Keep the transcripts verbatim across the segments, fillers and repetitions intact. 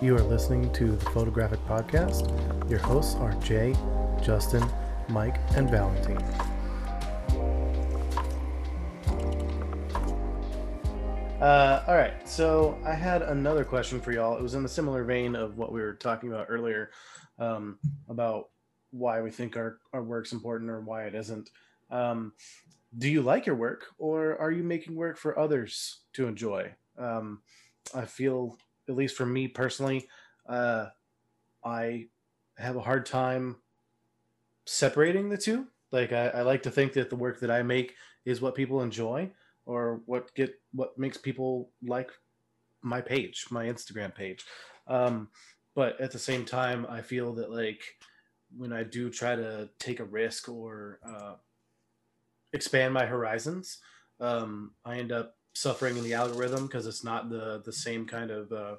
You are listening to The Photographic Podcast. Your hosts are Jay, Justin, Mike, and Valentine. Uh, all right, so I had another question for y'all. It was in the similar vein of what we were talking about earlier, um, about why we think our, our work's important or why it isn't. Um, do you like your work, or are you making work for others to enjoy? Um, I feel... at least for me personally, uh, I have a hard time separating the two. Like I, I like to think that the work that I make is what people enjoy, or what get what makes people like my page, my Instagram page. Um, but at the same time, I feel that like when I do try to take a risk or uh, expand my horizons, um, I end up suffering in the algorithm because it's not the the same kind of uh,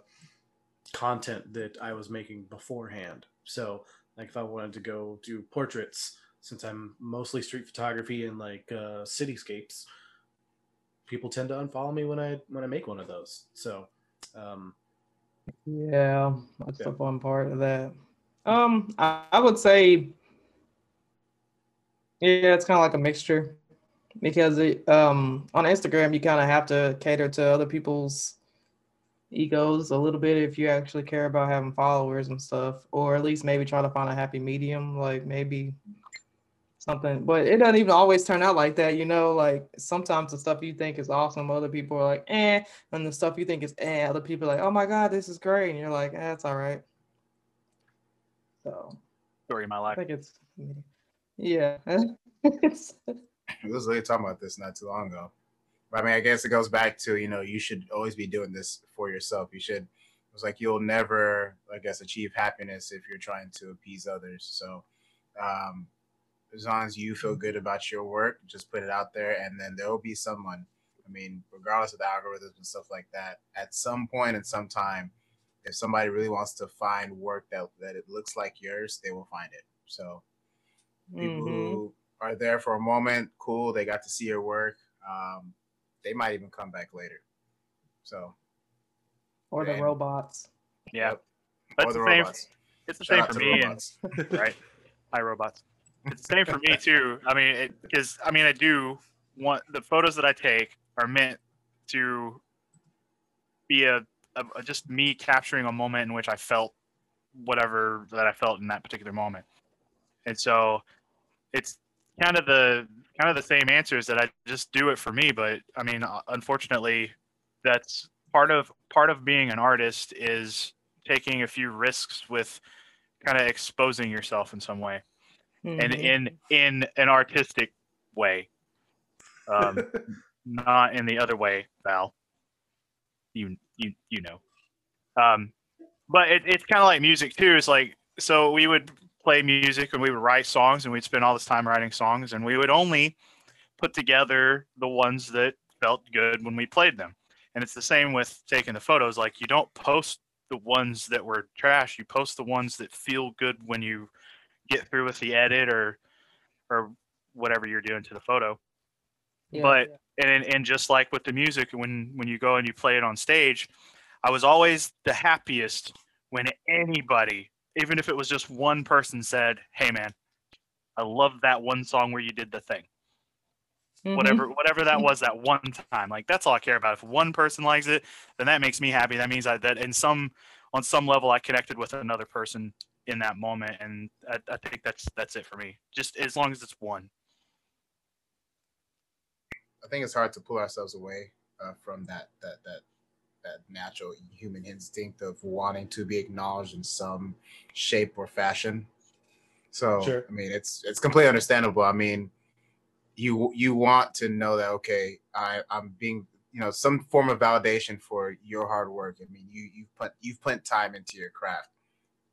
content that I was making beforehand. So like if I wanted to go do portraits, since I'm mostly street photography and like uh, cityscapes, people tend to unfollow me when I when I make one of those. So um, yeah, that's yeah. the fun part of that. Um, I, I would say yeah, it's kind of like a mixture. Because it, um, on Instagram, you kind of have to cater to other people's egos a little bit if you actually care about having followers and stuff, or at least maybe try to find a happy medium, like maybe something. But it doesn't even always turn out like that, you know? Like sometimes the stuff you think is awesome, other people are like, eh, and the stuff you think is eh, other people are like, oh my God, this is great. And you're like, eh, it's all right. So. Story of my life. I think it's, yeah. it's, We was really talking about this not too long ago. But I mean, I guess it goes back to, you know, you should always be doing this for yourself. You should, it was like, you'll never, I guess, achieve happiness if you're trying to appease others. So um, as long as you feel good about your work, just put it out there, and then there will be someone. I mean, regardless of the algorithms and stuff like that, at some point and some time, if somebody really wants to find work that, that it looks like yours, they will find it. So people who, mm-hmm. are there for a moment, cool, they got to see your work. Um, they might even come back later. So, Or the and, robots. Yeah. Yep. Or the, the robots. Same, it's the Shout same for me. And, right. Hi, robots. It's the same for me, too. I mean, because, I mean, I do want the photos that I take are meant to be a, a, a just me capturing a moment in which I felt whatever that I felt in that particular moment. And so it's kind of the kind of the same answers that I just do it for me. But I mean, unfortunately, that's part of part of being an artist is taking a few risks with kind of exposing yourself in some way, mm-hmm. and in in an artistic way, um, not in the other way, Val. You you you know, um, but it, it's kind of like music too. It's like so we would. play music and we would write songs and we'd spend all this time writing songs and we would only put together the ones that felt good when we played them. And it's the same with taking the photos. Like you don't post the ones that were trash. You post the ones that feel good when you get through with the edit or, or whatever you're doing to the photo. Yeah, but, yeah. and, and just like with the music, when, when you go and you play it on stage, I was always the happiest when anybody, even if it was just one person, said, "Hey man, I love that one song where you did the thing." Mm-hmm. Whatever whatever that was that one time. Like that's all I care about. If one person likes it, then that makes me happy. That means I, that in some on some level I connected with another person in that moment, and I, I think that's that's it for me. Just as long as it's one. I think it's hard to pull ourselves away uh, from that that that that natural human instinct of wanting to be acknowledged in some shape or fashion. So, sure. I mean, it's, it's completely understandable. I mean, you, you want to know that, okay, I I'm being, you know, some form of validation for your hard work. I mean, you, you've put, you've put time into your craft.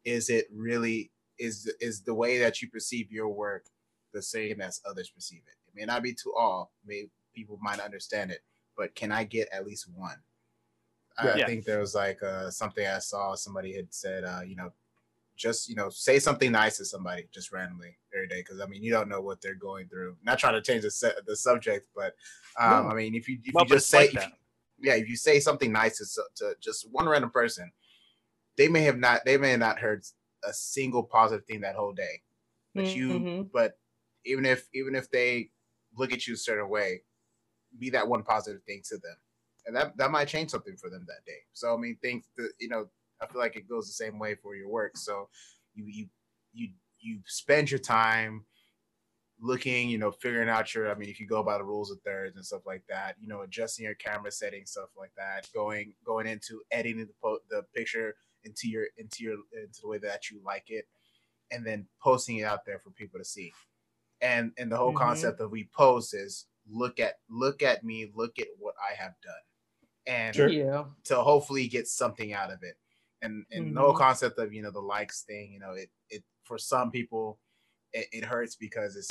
Is it really, is, is the way that you perceive your work the same as others perceive it? It may not be to all, maybe people might understand it, but can I get at least one? I yeah. think there was like uh, something I saw. Somebody had said, uh, you know, just, you know, say something nice to somebody just randomly every day. Cause I mean, you don't know what they're going through. Not trying to change the se- the subject, but um, no. I mean, if you, if no, you just say, like if you, yeah, if you say something nice to, to just one random person, they may have not, they may have not heard a single positive thing that whole day, but mm-hmm. you, but even if, even if they look at you a certain way, be that one positive thing to them. And that, that might change something for them that day. So, I mean, things that, you know, I feel like it goes the same way for your work. So you, you, you, you spend your time looking, you know, figuring out your, I mean, if you go by the rules of thirds and stuff like that, you know, adjusting your camera settings, stuff like that, going, going into editing the po- the picture into your, into your, into the way that you like it, and then posting it out there for people to see. And, and the whole mm-hmm. concept of we post is look at, look at me, look at what I have done. And sure. yeah. to hopefully get something out of it. And, and mm-hmm. the whole concept of, you know, the likes thing, you know, it, it, for some people, it, it hurts because it's,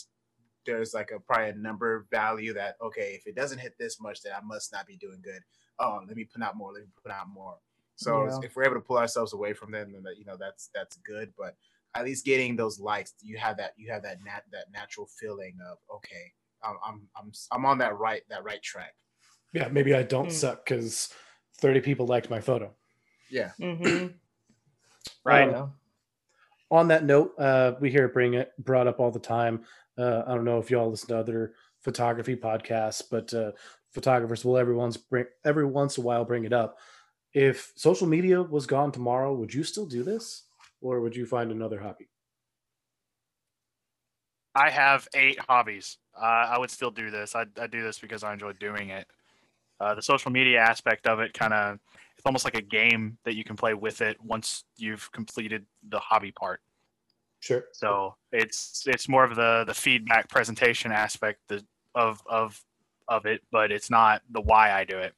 there's like a probably a number value that, okay, if it doesn't hit this much, then I must not be doing good. Oh, let me put out more, let me put out more. So yeah. if we're able to pull ourselves away from them, then that, you know, that's, that's good. But at least getting those likes, you have that, you have that, nat, that natural feeling of, okay, I'm, I'm, I'm, I'm on that right, that right track. Yeah. Maybe I don't mm. suck because thirty people liked my photo. Yeah. Mm-hmm. Right. Um, on that note, uh, we hear it bring it brought up all the time. Uh, I don't know if y'all listen to other photography podcasts, but uh, photographers will every once bring every once in a while bring it up. If social media was gone tomorrow, would you still do this, or would you find another hobby? I have eight hobbies. Uh, I would still do this. I, I do this because I enjoy doing it. Uh, the social media aspect of it kind of, it's almost like a game that you can play with it once you've completed the hobby part. Sure. So it's it's more of the the feedback presentation aspect of of of it, but it's not the why I do it.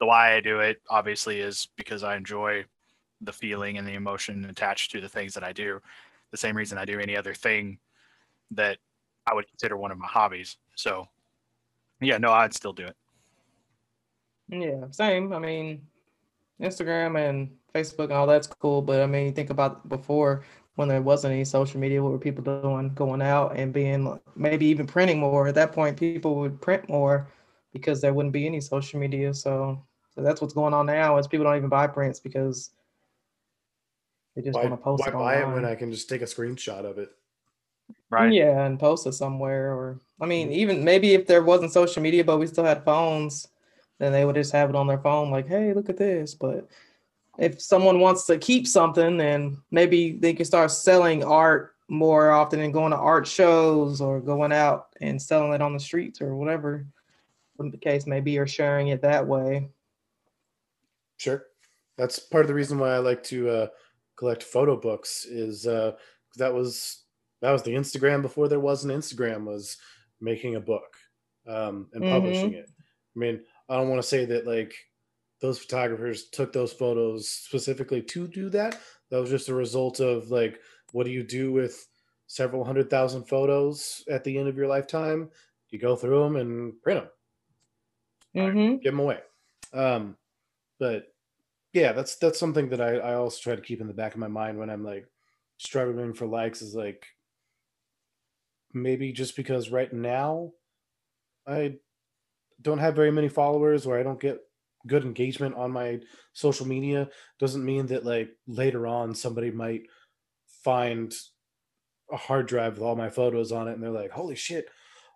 The why I do it obviously is because I enjoy the feeling and the emotion attached to the things that I do. The same reason I do any other thing that I would consider one of my hobbies. So yeah, no, I'd still do it. Yeah, same. I mean, Instagram and Facebook and all that's cool, but I mean, think about before when there wasn't any social media, what were people doing? Going out and being, maybe even printing more. At that point, people would print more because there wouldn't be any social media. So, so that's what's going on now is people don't even buy prints because they just why, want to post why it online. Why buy it when I can just take a screenshot of it? Right. Yeah, and post it somewhere. Or I mean, even maybe if there wasn't social media, but we still had phones, then they would just have it on their phone, like, hey, look at this. But if someone wants to keep something, then maybe they can start selling art more often and going to art shows or going out and selling it on the streets or whatever the case may be, or sharing it that way. Sure. That's part of the reason why I like to uh, collect photo books is uh, that was that was the Instagram before there was an Instagram, was making a book um, and publishing mm-hmm. it. I mean, I don't want to say that like those photographers took those photos specifically to do that. That was just a result of like, what do you do with several hundred thousand photos at the end of your lifetime? You go through them and print them, mm-hmm. right, give them away. Um, but yeah, that's, that's something that I, I also try to keep in the back of my mind when I'm like struggling for likes is like, maybe just because right now I don't have very many followers or I don't get good engagement on my social media doesn't mean that like later on somebody might find a hard drive with all my photos on it and they're like, holy shit,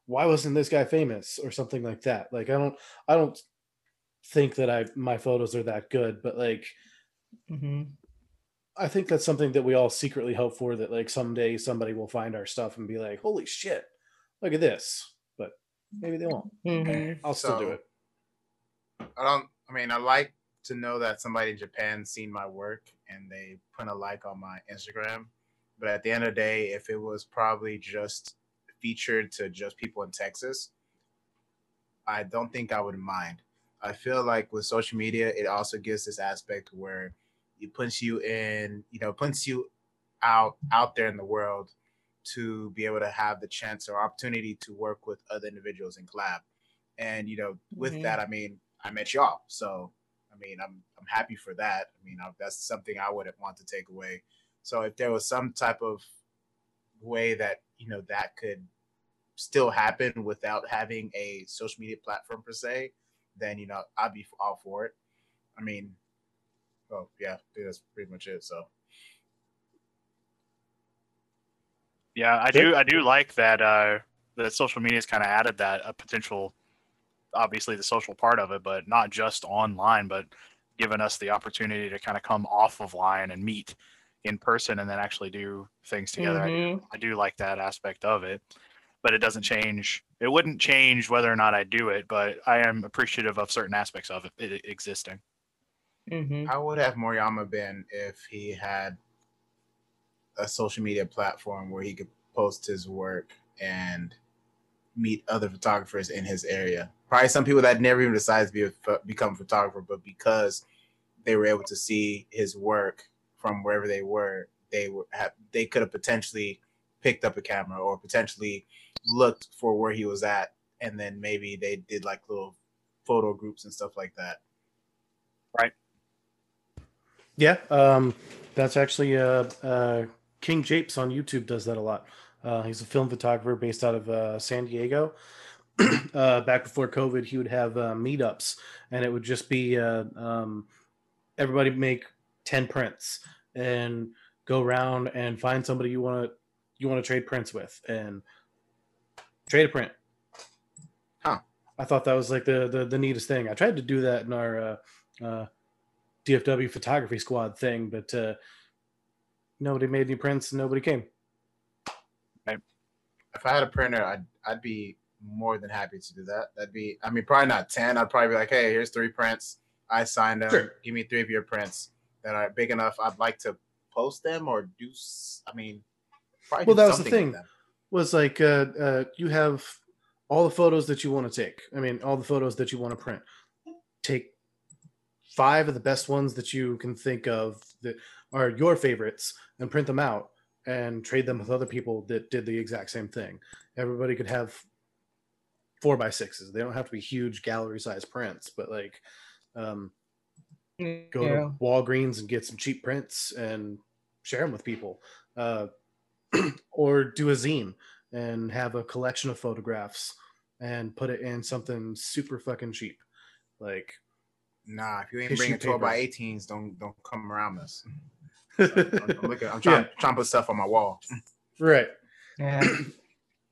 why wasn't this guy famous or something like that? Like I don't I don't think that I my photos are that good, but like mm-hmm. I think that's something that we all secretly hope for, that like someday somebody will find our stuff and be like, holy shit, look at this. Maybe they won't. Mm-hmm. I'll still so, do it. I don't. I mean, I like to know that somebody in Japan seen my work and they put a like on my Instagram. But at the end of the day, if it was probably just featured to just people in Texas, I don't think I would mind. I feel like with social media, it also gives this aspect where it puts you in, you know, puts you out out there in the world to be able to have the chance or opportunity to work with other individuals in collab. And, you know, with mm-hmm. that, I mean, I met y'all. So, I mean, I'm I'm happy for that. I mean, I, that's something I wouldn't want to take away. So if there was some type of way that, you know, that could still happen without having a social media platform per se, then, you know, I'd be all for it. I mean, well, yeah, that's pretty much it. So, yeah, I do, I do like that. Uh, the social media's kind of added that a potential, obviously the social part of it, but not just online, but given us the opportunity to kind of come off of line and meet in person and then actually do things together. Mm-hmm. I do, I do like that aspect of it, but it doesn't change. It wouldn't change whether or not I do it, but I am appreciative of certain aspects of it, it existing. Mm-hmm. How would have Moriyama been if he had a social media platform where he could post his work and meet other photographers in his area? Probably some people that never even decided to be a, become a photographer, but because they were able to see his work from wherever they were, they were have, they could have potentially picked up a camera or potentially looked for where he was at, and then maybe they did like little photo groups and stuff like that. Right. Yeah, um, that's actually uh, uh, King Japes on YouTube does that a lot. Uh, he's a film photographer based out of uh, San Diego. uh, back before COVID, he would have uh, meetups, and it would just be uh, um, everybody make ten prints and go around and find somebody you want to you want to trade prints with and trade a print. Huh. I thought that was like the the, the neatest thing. I tried to do that in our uh, uh, D F W photography squad thing, but uh, nobody made any prints and nobody came. If I had a printer, I'd, I'd be more than happy to do that. That'd be, I mean, probably not ten. I'd probably be like, hey, here's three prints. I signed them. Sure. Give me three of your prints that are big enough. I'd like to post them or do, I mean, probably well, do that was the thing was like, uh, uh, you have all the photos that you want to take. I mean, all the photos that you want to print. Take five of the best ones that you can think of that are your favorites and print them out and trade them with other people that did the exact same thing. Everybody could have four by sixes. They don't have to be huge gallery size prints, but like um, go yeah. to Walgreens and get some cheap prints and share them with people. Uh, or do a zine and have a collection of photographs and put it in something super fucking cheap. Like, nah, if you ain't bringing twelve by eighteens, don't, don't come around us. So I'm, I'm, looking, I'm trying, yeah. trying to put stuff on my wall. Right. Yeah.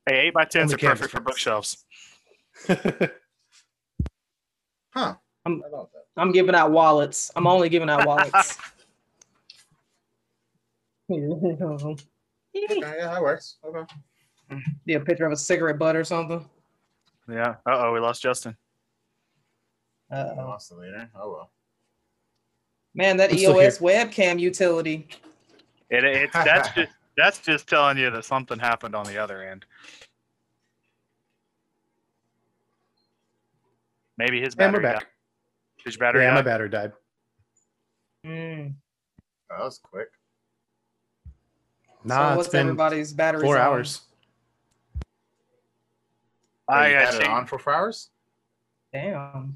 Hey, eight by tens are perfect for bookshelves. Huh. I'm, I'm giving out wallets. I'm only giving out wallets. Okay, yeah, that works. Okay. Yeah, a picture of a cigarette butt or something. Yeah. Uh-oh, we lost Justin. Uh-oh. We lost the leader. Oh, well. Man, that I'm E O S webcam utility. It, it's that's just that's just telling you that something happened on the other end. Maybe his battery died. His battery yeah, died. My battery died. Mm. Oh, that was quick. Nah, so what's it's been everybody's batteries four on? hours. I had it on for four hours. Damn.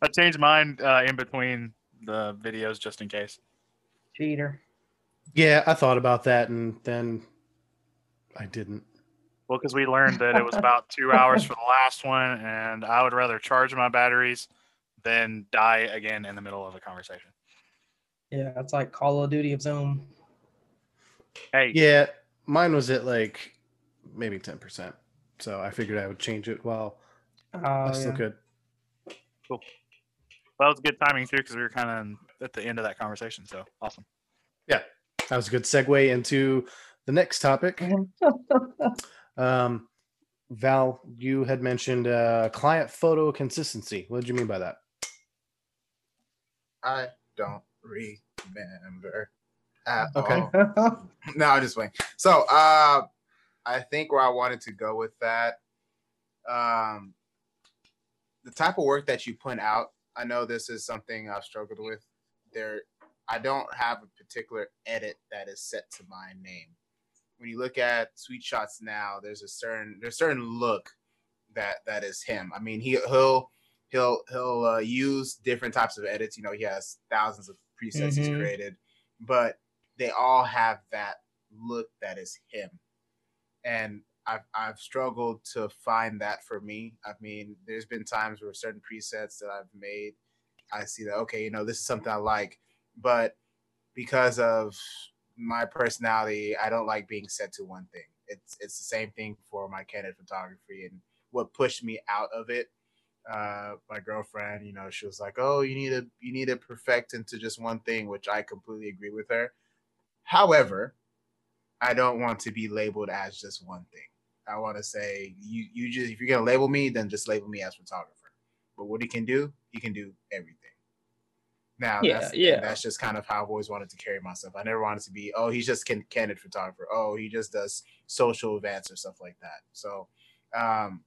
I changed mine uh, in between the videos just in case. Cheater. Yeah, I thought about that and then I didn't. Well, because we learned that it was about two hours for the last one, and I would rather charge my batteries than die again in the middle of a conversation. Yeah, that's like Call of Duty of Zoom. Hey. Yeah, mine was at like maybe ten percent. So I figured I would change it while uh, I still yeah. could. Cool. Well, that was good timing, too, because we were kind of at the end of that conversation. So awesome. Yeah, that was a good segue into the next topic. um, Val, you had mentioned uh, client photo consistency. What did you mean by that? I don't remember at okay. all. No, I'm just playing. So uh, I think where I wanted to go with that, um, the type of work that you put out, I know this is something I've struggled with. There, I don't have a particular edit that is set to my name. When you look at Sweet Shots now, there's a certain there's certain look that that is him. I mean, he he'll he'll he'll uh, use different types of edits. You know, he has thousands of presets mm-hmm. he's created, but they all have that look that is him. And I've I've struggled to find that for me. I mean, there's been times where certain presets that I've made, I see that, okay, you know, this is something I like. but because of my personality, I don't like being set to one thing. It's it's the same thing for my candid photography, and what pushed me out of it. Uh, my girlfriend, you know, she was like, "Oh, you need to you need to perfect into just one thing," which I completely agree with her. However, I don't want to be labeled as just one thing. I want to say, you you just if you're gonna label me, then just label me as photographer. But what he can do, he can do everything. Now, yeah, that's, yeah. that's just kind of how I've always wanted to carry myself. I never wanted to be, oh, he's just a candid photographer. Oh, he just does social events or stuff like that. So, um,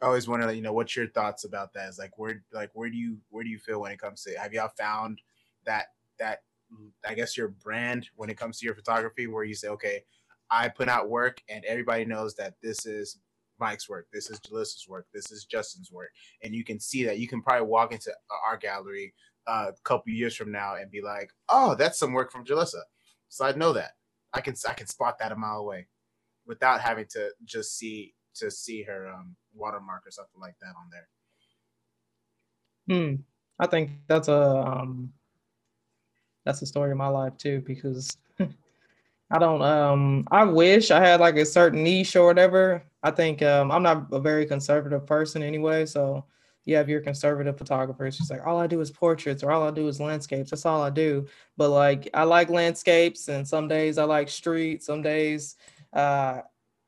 I always wonder, you know, what's your thoughts about that? Is like, where, like, where do you, where do you feel when it comes to, have y'all found that, that, I guess your brand when it comes to your photography, where you say, okay, I put out work and everybody knows that this is Mike's work, this is Jalissa's work, this is Justin's work, and you can see that. You can probably walk into our gallery uh, a couple years from now and be like, "Oh, that's some work from Jalissa." So I know that I can I can spot that a mile away, without having to just see to see her um, watermark or something like that on there. Hmm. I think that's a um, that's a story of my life too, because I don't. Um, I wish I had like a certain niche or whatever. I think um, I'm not a very conservative person anyway. So you have your conservative photographers. She's like, all I do is portraits, or all I do is landscapes. That's all I do. But like, I like landscapes, and some days I like street. Some days uh,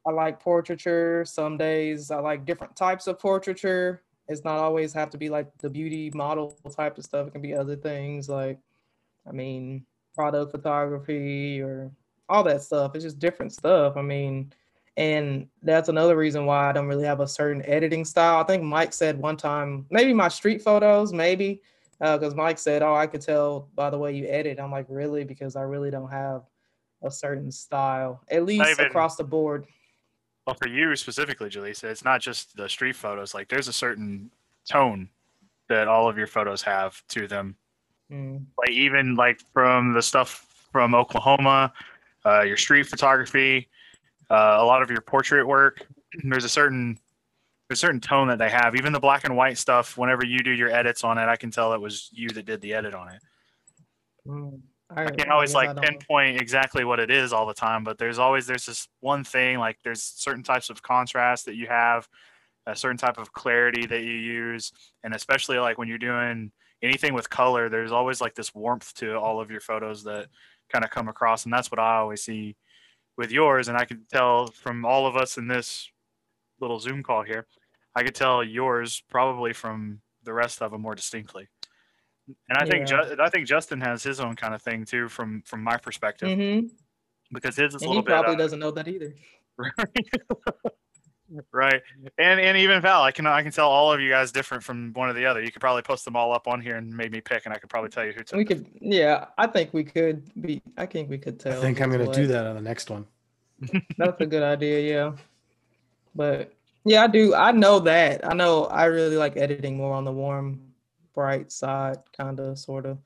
I like portraiture. Some days I like different types of portraiture. It's not always have to be like the beauty model type of stuff. It can be other things like, I mean, product photography or all that stuff. It's just different stuff. I mean, and that's another reason why I don't really have a certain editing style. I think Mike said one time, maybe my street photos, maybe, because uh, Mike said, oh, I could tell by the way you edit. I'm like, really? Because I really don't have a certain style, at least even, across the board. Well, for you specifically, Jalisa, it's not just the street photos. Like, there's a certain tone that all of your photos have to them. Mm. Like, even like from the stuff from Oklahoma, uh, your street photography, Uh, a lot of your portrait work, there's a certain there's a certain tone that they have. Even the black and white stuff, whenever you do your edits on it, I can tell it was you that did the edit on it. Mm, I, I can't always I like pinpoint know. exactly what it is all the time, but there's always there's this one thing. Like, there's certain types of contrast that you have, a certain type of clarity that you use, and especially like when you're doing anything with color, there's always like this warmth to all of your photos that kind of come across, and that's what I always see with yours. And I could tell from all of us in this little Zoom call here, I could tell yours probably from the rest of them more distinctly. And I yeah. think Ju I think Justin has his own kind of thing too, from from my perspective, mm-hmm. because his is and a little he bit. He probably uh, doesn't know that either. Right, and and even Val, I can I can tell all of you guys different from one or the other. You could probably post them all up on here and make me pick, and I could probably tell you who. We could, them. yeah. I think we could be. I think we could tell. I think I'm gonna what. do that on the next one. That's a good idea, yeah. But yeah, I do. I know that. I know. I really like editing more on the warm, bright side, kind of, sort of.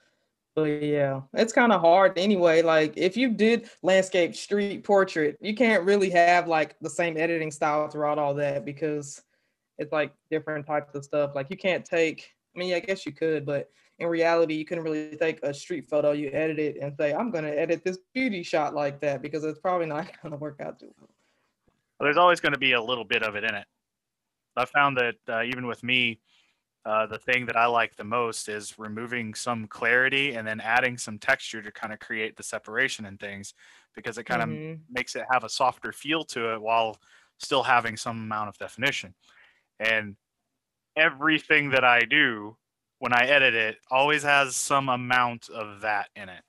But yeah, it's kind of hard anyway. Like, if you did landscape, street, portrait, you can't really have like the same editing style throughout all that, because it's like different types of stuff. Like, you can't take, I mean, yeah, I guess you could, but in reality, you couldn't really take a street photo, you edit it and say, I'm going to edit this beauty shot like that, because it's probably not going to work out too well. Well, there's always going to be a little bit of it in it. I found that uh, even with me, Uh, the thing that I like the most is removing some clarity and then adding some texture to kind of create the separation in things, because it kind of mm-hmm. makes it have a softer feel to it while still having some amount of definition. And everything that I do when I edit it always has some amount of that in it.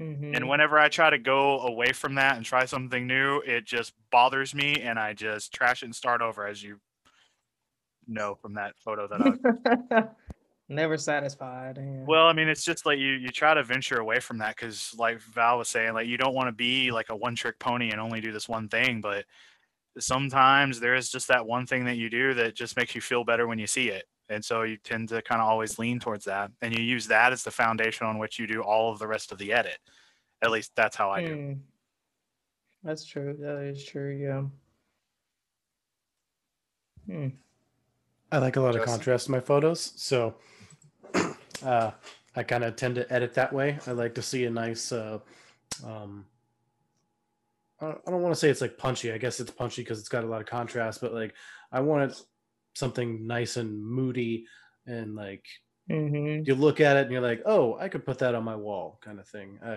Mm-hmm. And whenever I try to go away from that and try something new, it just bothers me, and I just trash it and start over, as you know from that photo that I never satisfied. And... Well, I mean, it's just like you you try to venture away from that, because like Val was saying, like, you don't want to be like a one-trick pony and only do this one thing, but sometimes there is just that one thing that you do that just makes you feel better when you see it, and so you tend to kind of always lean towards that, and you use that as the foundation on which you do all of the rest of the edit. At least that's how I do. Mm. That's true. That is true. Yeah. Hmm. I like a lot Justin. of contrast in my photos, so uh, I kind of tend to edit that way. I like to see a nice, uh, um, I don't want to say it's like punchy. I guess it's punchy because it's got a lot of contrast, but like I wanted something nice and moody and like mm-hmm. you look at it and you're like, oh, I could put that on my wall kind of thing. I,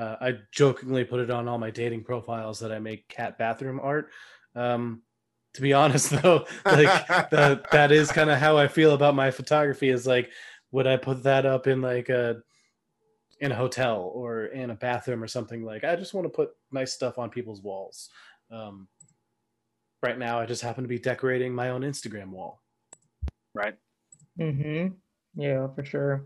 uh, I jokingly put it on all my dating profiles that I make cat bathroom art. Um, to be honest though, like the, that is kind of how I feel about my photography is like, would I put that up in like a, in a hotel or in a bathroom or something? Like, I just want to put nice stuff on people's walls. Um, right now I just happen to be decorating my own Instagram wall. Right. Mm-hmm. Yeah, for sure.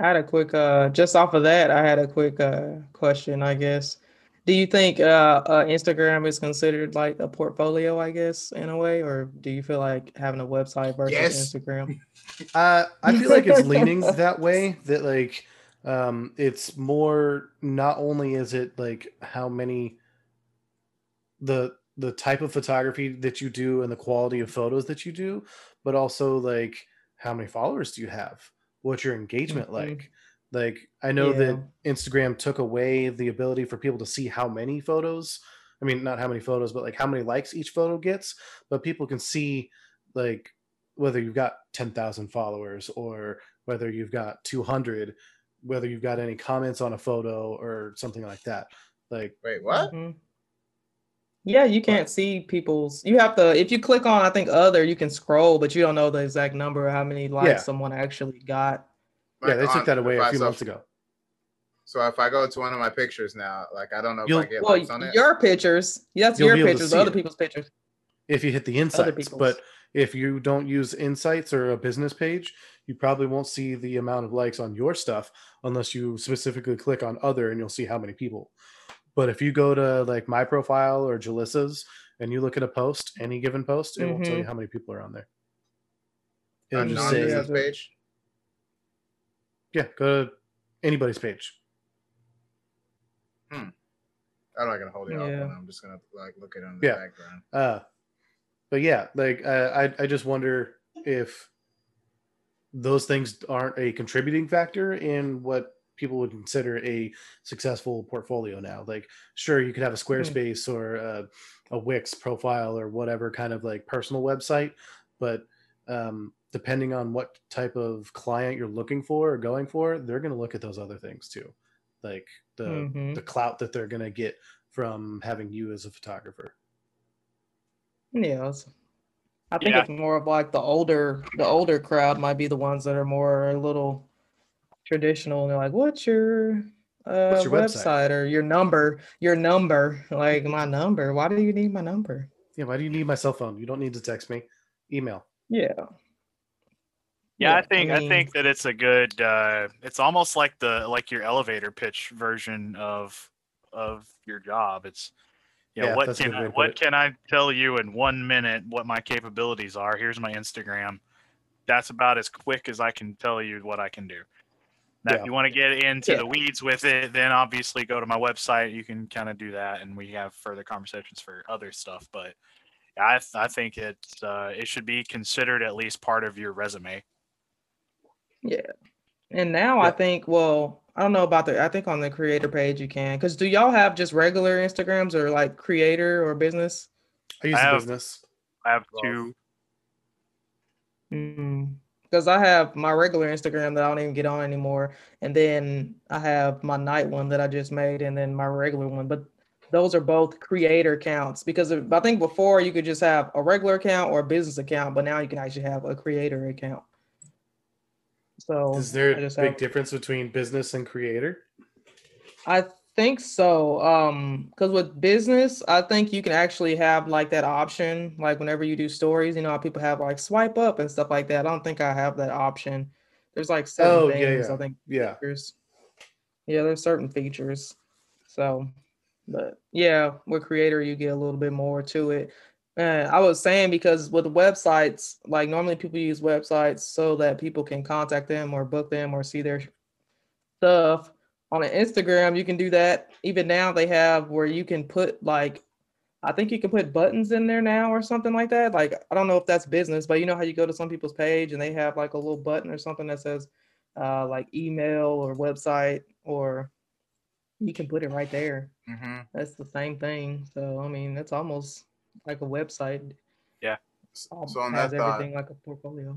I had a quick, uh, just off of that, I had a quick uh, question, I guess. Do you think uh, uh, Instagram is considered like a portfolio, I guess, in a way? Or do you feel like having a website versus yes. Instagram? Uh, I feel like it's leaning that way, that like, Um, it's more, not only is it like how many, the, the type of photography that you do and the quality of photos that you do, but also like how many followers do you have? What's your engagement mm-hmm. like? Like, I know yeah. that Instagram took away the ability for people to see how many photos, I mean, not how many photos, but like how many likes each photo gets, but people can see like whether you've got ten thousand followers or whether you've got two hundred, whether you've got any comments on a photo or something like that. Like, wait, what? Mm-hmm. Yeah, you can't see people's, you have to, if you click on, I think other, you can scroll, but you don't know the exact number or how many likes yeah. someone actually got. Like yeah, they took on, that away a few I, months so, ago. So if I go to one of my pictures now, like, I don't know You'll, if I get well, likes on it. Your pictures, that's You'll your pictures, other it. people's pictures. If you hit the insights, but if you don't use insights or a business page, you probably won't see the amount of likes on your stuff unless you specifically click on other and you'll see how many people. But if you go to like my profile or Jalissa's and you look at a post, any given post, it mm-hmm. won't tell you how many people are on there. It'll on just say page. Yeah, go to anybody's page. Hmm. I'm not gonna hold it yeah. up. I'm just gonna like look at it in the yeah. background. Uh, but yeah, like uh, I I just wonder if those things aren't a contributing factor in what people would consider a successful portfolio now. Like, sure, you could have a Squarespace mm-hmm. or a, a Wix profile or whatever kind of like personal website, but um, depending on what type of client you're looking for or going for, they're going to look at those other things too. Like the mm-hmm. the clout that they're going to get from having you as a photographer. Yeah, I think yeah. it's more of like the older, the older crowd might be the ones that are more a little traditional and they're like, what's your, uh, what's your website? website or your number, your number, like my number. Why do you need my number? Yeah. Why do you need my cell phone? You don't need to text me. Email. Yeah. Yeah. yeah I think, I mean, I think that it's a good, uh, it's almost like the, like your elevator pitch version of, of your job. It's, You know, yeah, what can I, what can I tell you in one minute what my capabilities are? Here's my Instagram. That's about as quick as I can tell you what I can do. Now, yeah. if you want to get into yeah. the weeds with it, then obviously go to my website. You can kind of do that, and we have further conversations for other stuff. But I I think it's uh, it should be considered at least part of your resume. Yeah, and now yeah. I think well. I don't know about the, I think on the creator page you can, because do y'all have just regular Instagrams or like creator or business? I use I have, business. I have two. Because mm-hmm. I have my regular Instagram that I don't even get on anymore. And then I have my night one that I just made and then my regular one. But those are both creator accounts because if, I think before you could just have a regular account or a business account, but now you can actually have a creator account. So is there a big have, difference between business and creator? I think so. Um, because with business, I think you can actually have like that option, like whenever you do stories, you know, how people have like swipe up and stuff like that. I don't think I have that option. There's like seven oh, things, yeah, yeah. I think. Yeah. Features. Yeah, there's certain features. So, but yeah, with creator, you get a little bit more to it. And I was saying because with websites, like normally people use websites so that people can contact them or book them or see their stuff. On an Instagram, you can do that. Even now they have where you can put like, I think you can put buttons in there now or something like that. Like, I don't know if that's business, but you know how you go to some people's page and they have like a little button or something that says, uh, like email or website, or you can put it right there. Mm-hmm. That's the same thing. So, I mean, that's almost like a website. Yeah. So on that thought, everything like a portfolio.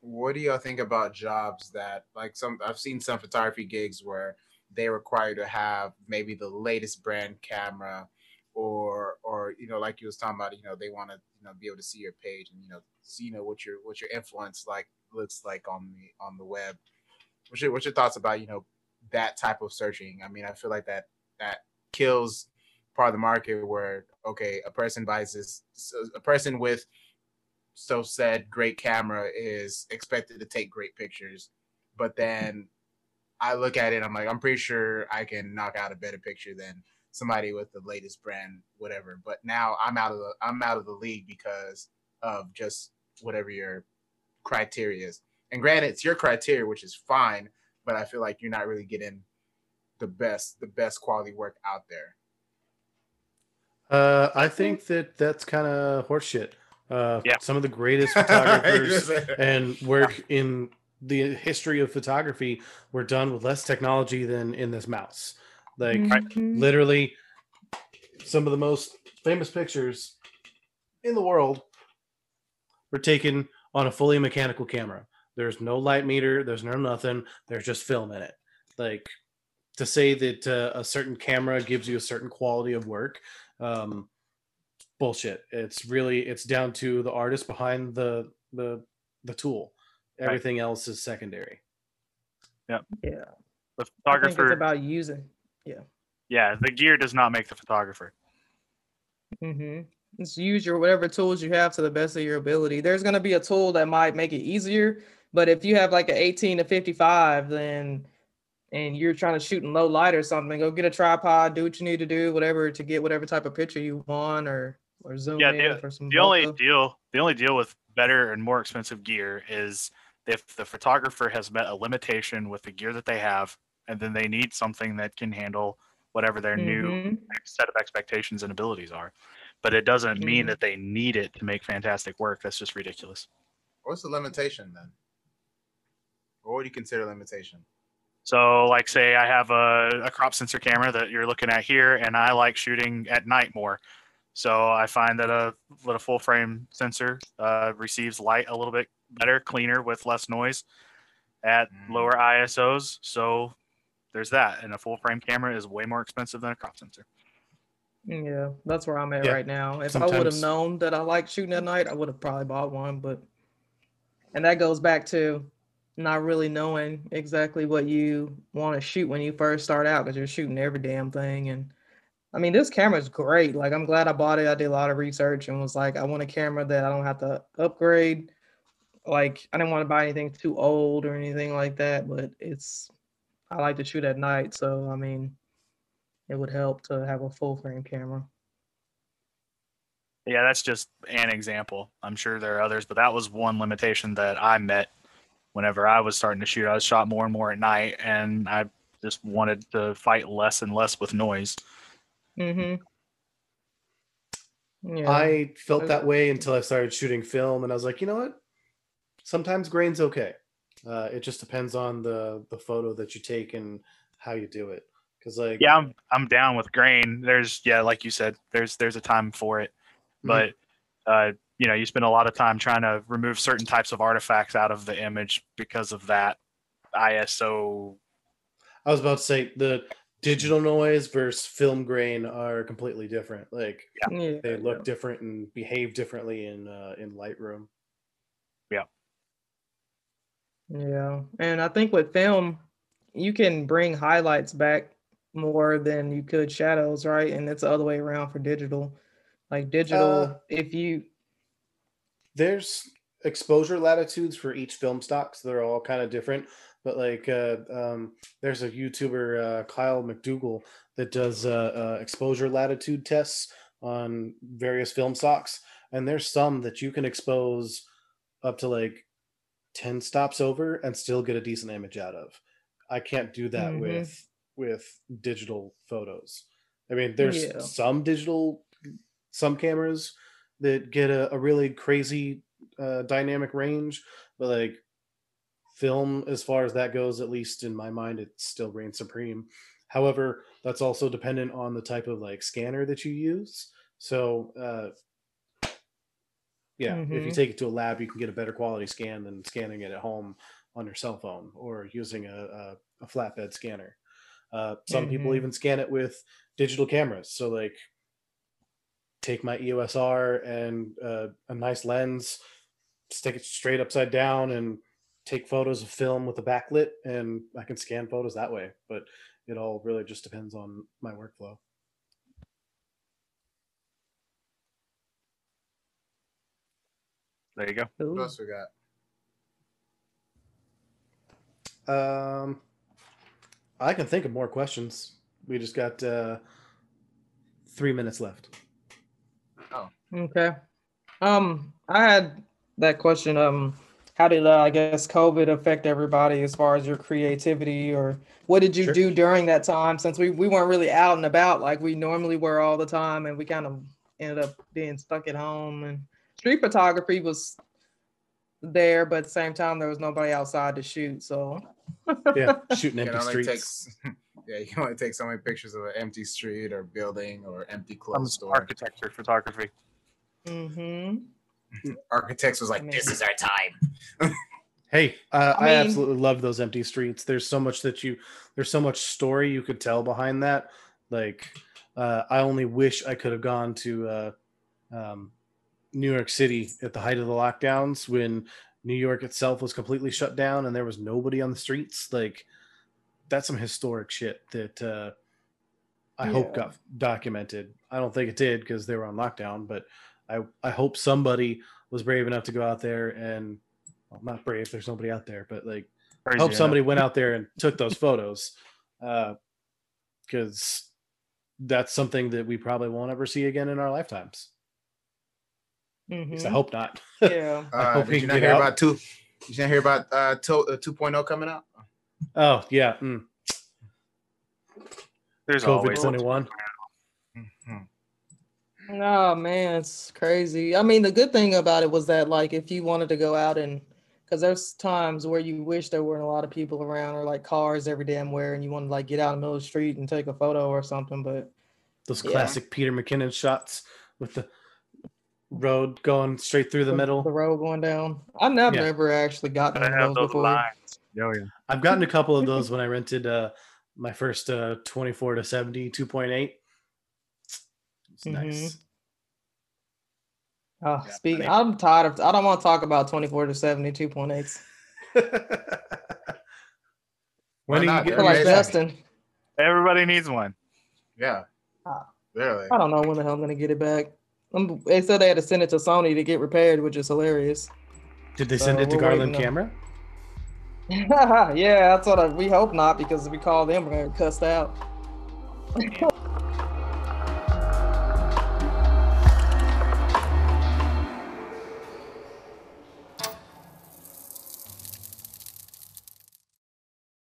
What do y'all think about jobs that, like, some, I've seen some photography gigs where they require you to have maybe the latest brand camera, or, or, you know, like you was talking about, you know, they want to, you know, be able to see your page and, you know, see, you know, what your, what your influence like looks like on the, on the web. What's your, what's your thoughts about, you know, that type of searching? I mean, I feel like that, that kills part of the market where, okay, a person buys this, a person with so said great camera is expected to take great pictures, but then I look at it, I'm like, I'm pretty sure I can knock out a better picture than somebody with the latest brand, whatever. But now I'm out of the, I'm out of the league because of just whatever your criteria is. And granted, it's your criteria, which is fine, but I feel like you're not really getting the best, the best quality work out there. Uh, I think that that's kind of horseshit. Uh, yeah. Some of the greatest photographers and work in the history of photography were done with less technology than in this mouse. Like, mm-hmm. literally, some of the most famous pictures in the world were taken on a fully mechanical camera. There's no light meter. There's no nothing. There's just film in it. Like, to say that uh, a certain camera gives you a certain quality of work, um, bullshit. It's really, it's down to the artist behind the the the tool. Everything right. else is secondary. Yeah. Yeah. The photographer. I think it's about using. Yeah. Yeah. The gear does not make the photographer. Mm-hmm. Just use your whatever tools you have to the best of your ability. There's going to be a tool that might make it easier, but if you have like an eighteen to fifty-five, then, and you're trying to shoot in low light or something, go get a tripod, do what you need to do, whatever, to get whatever type of picture you want, or, or zoom yeah, in. Yeah. The, the only deal, the only deal with better and more expensive gear is if the photographer has met a limitation with the gear that they have, and then they need something that can handle whatever their mm-hmm. new set of expectations and abilities are. But it doesn't mm-hmm. mean that they need it to make fantastic work. That's just ridiculous. What's the limitation then? What would you consider limitation? So, like, say I have a, a crop sensor camera that you're looking at here, and I like shooting at night more. So I find that a, that a full frame sensor uh, receives light a little bit better, cleaner, with less noise at mm. lower I S Os. So there's that. And a full frame camera is way more expensive than a crop sensor. Yeah, that's where I'm at yeah. right now. If Sometimes. I would have known that I like shooting at night, I would have probably bought one. But, and that goes back to not really knowing exactly what you want to shoot when you first start out, because you're shooting every damn thing. And I mean, this camera is great. Like, I'm glad I bought it. I did a lot of research and was like, I want a camera that I don't have to upgrade. Like, I didn't want to buy anything too old or anything like that, but it's, I like to shoot at night. So, I mean, it would help to have a full frame camera. Yeah, that's just an example. I'm sure there are others, but that was one limitation that I met whenever I was starting to shoot. I was shot more and more at night, and I just wanted to fight less and less with noise. Mm-hmm. Yeah. I felt that way until I started shooting film, and I was like, you know what? Sometimes grain's okay. Uh, it just depends on the the photo that you take and how you do it. Cause like, yeah, I'm I'm down with grain. There's yeah, like you said, there's there's a time for it, but mm-hmm. uh, you know, you spend a lot of time trying to remove certain types of artifacts out of the image because of that I S O. I was about to say the digital noise versus film grain are completely different. Like yeah. Yeah. they look yeah. different and behave differently in uh, in Lightroom. Yeah. Yeah, and I think with film, you can bring highlights back more than you could shadows, right? And it's the other way around for digital. Like digital, uh, if you there's exposure latitudes for each film stock, so they're all kind of different. But like, uh, um, there's a YouTuber, uh, Kyle McDougall, that does uh, uh, exposure latitude tests on various film stocks, and there's some that you can expose up to like ten stops over and still get a decent image out of. I can't do that mm-hmm. with. with digital photos. I mean, there's yeah. some digital, some cameras that get a, a really crazy uh, dynamic range, but like film, as far as that goes, at least in my mind, it still reigns supreme. However, that's also dependent on the type of like scanner that you use. So uh, yeah, mm-hmm. if you take it to a lab, you can get a better quality scan than scanning it at home on your cell phone or using a, a, a flatbed scanner. Uh, some mm-hmm. people even scan it with digital cameras. So like take my E O S R and uh, a nice lens, stick it straight upside down and take photos of film with a backlit, and I can scan photos that way. But it all really just depends on my workflow. There you go. Ooh. What else we got? Um, I can think of more questions. We just got uh, three minutes left. Oh. Okay. Um, I had that question. Um, how did uh, I guess COVID affect everybody as far as your creativity, or what did you sure. do during that time? Since we we weren't really out and about like we normally were all the time, and we kind of ended up being stuck at home. And street photography was there, but at the same time there was nobody outside to shoot. So yeah, shooting empty streets. Takes, yeah, you can only take so many pictures of an empty street or building or empty clothes store. Architecture photography. Mm-hmm. Architects was like, I mean, this is our time. Hey, uh, I, mean, I absolutely love those empty streets. There's so much that you, there's so much story you could tell behind that. Like, uh, I only wish I could have gone to uh, um, New York City at the height of the lockdowns when New York itself was completely shut down and there was nobody on the streets. Like, that's some historic shit that uh, I yeah. hope got documented. I don't think it did because they were on lockdown, but I, I hope somebody was brave enough to go out there and, well, not brave, there's nobody out there, but like, Crazy I hope enough. somebody went out there and took those photos, because uh, that's something that we probably won't ever see again in our lifetimes. Mm-hmm. At least I hope not. Yeah. I hope uh, did, you not hear about two, did you not hear about uh, two point oh coming out? Oh, yeah. Mm. There's COVID twenty-one. Oh man, it's crazy. I mean, the good thing about it was that, like, if you wanted to go out and, because there's times where you wish there weren't a lot of people around, or like cars every damn where, and you want to like get out in the middle of the street and take a photo or something. But those yeah. classic Peter McKinnon shots with the road going straight through the with middle, the road going down. I've never yeah. ever actually gotten one of those, those before. Lines. Oh, yeah. I've gotten a couple of those when I rented uh, my first uh, twenty-four to seventy two point eight. Nice. Mm-hmm. Oh, yeah, speaking, I mean, I'm tired of. I don't want to talk about twenty-four to seventy two point eights. When are you getting like Destin? Everybody needs one. Yeah. Uh, really. I don't know when the hell I'm gonna get it back. I'm, they said they had to send it to Sony to get repaired, which is hilarious. Did they so send it to Garland Camera? Yeah, that's what I, we hope not, because if we call them, we're gonna be cussed out.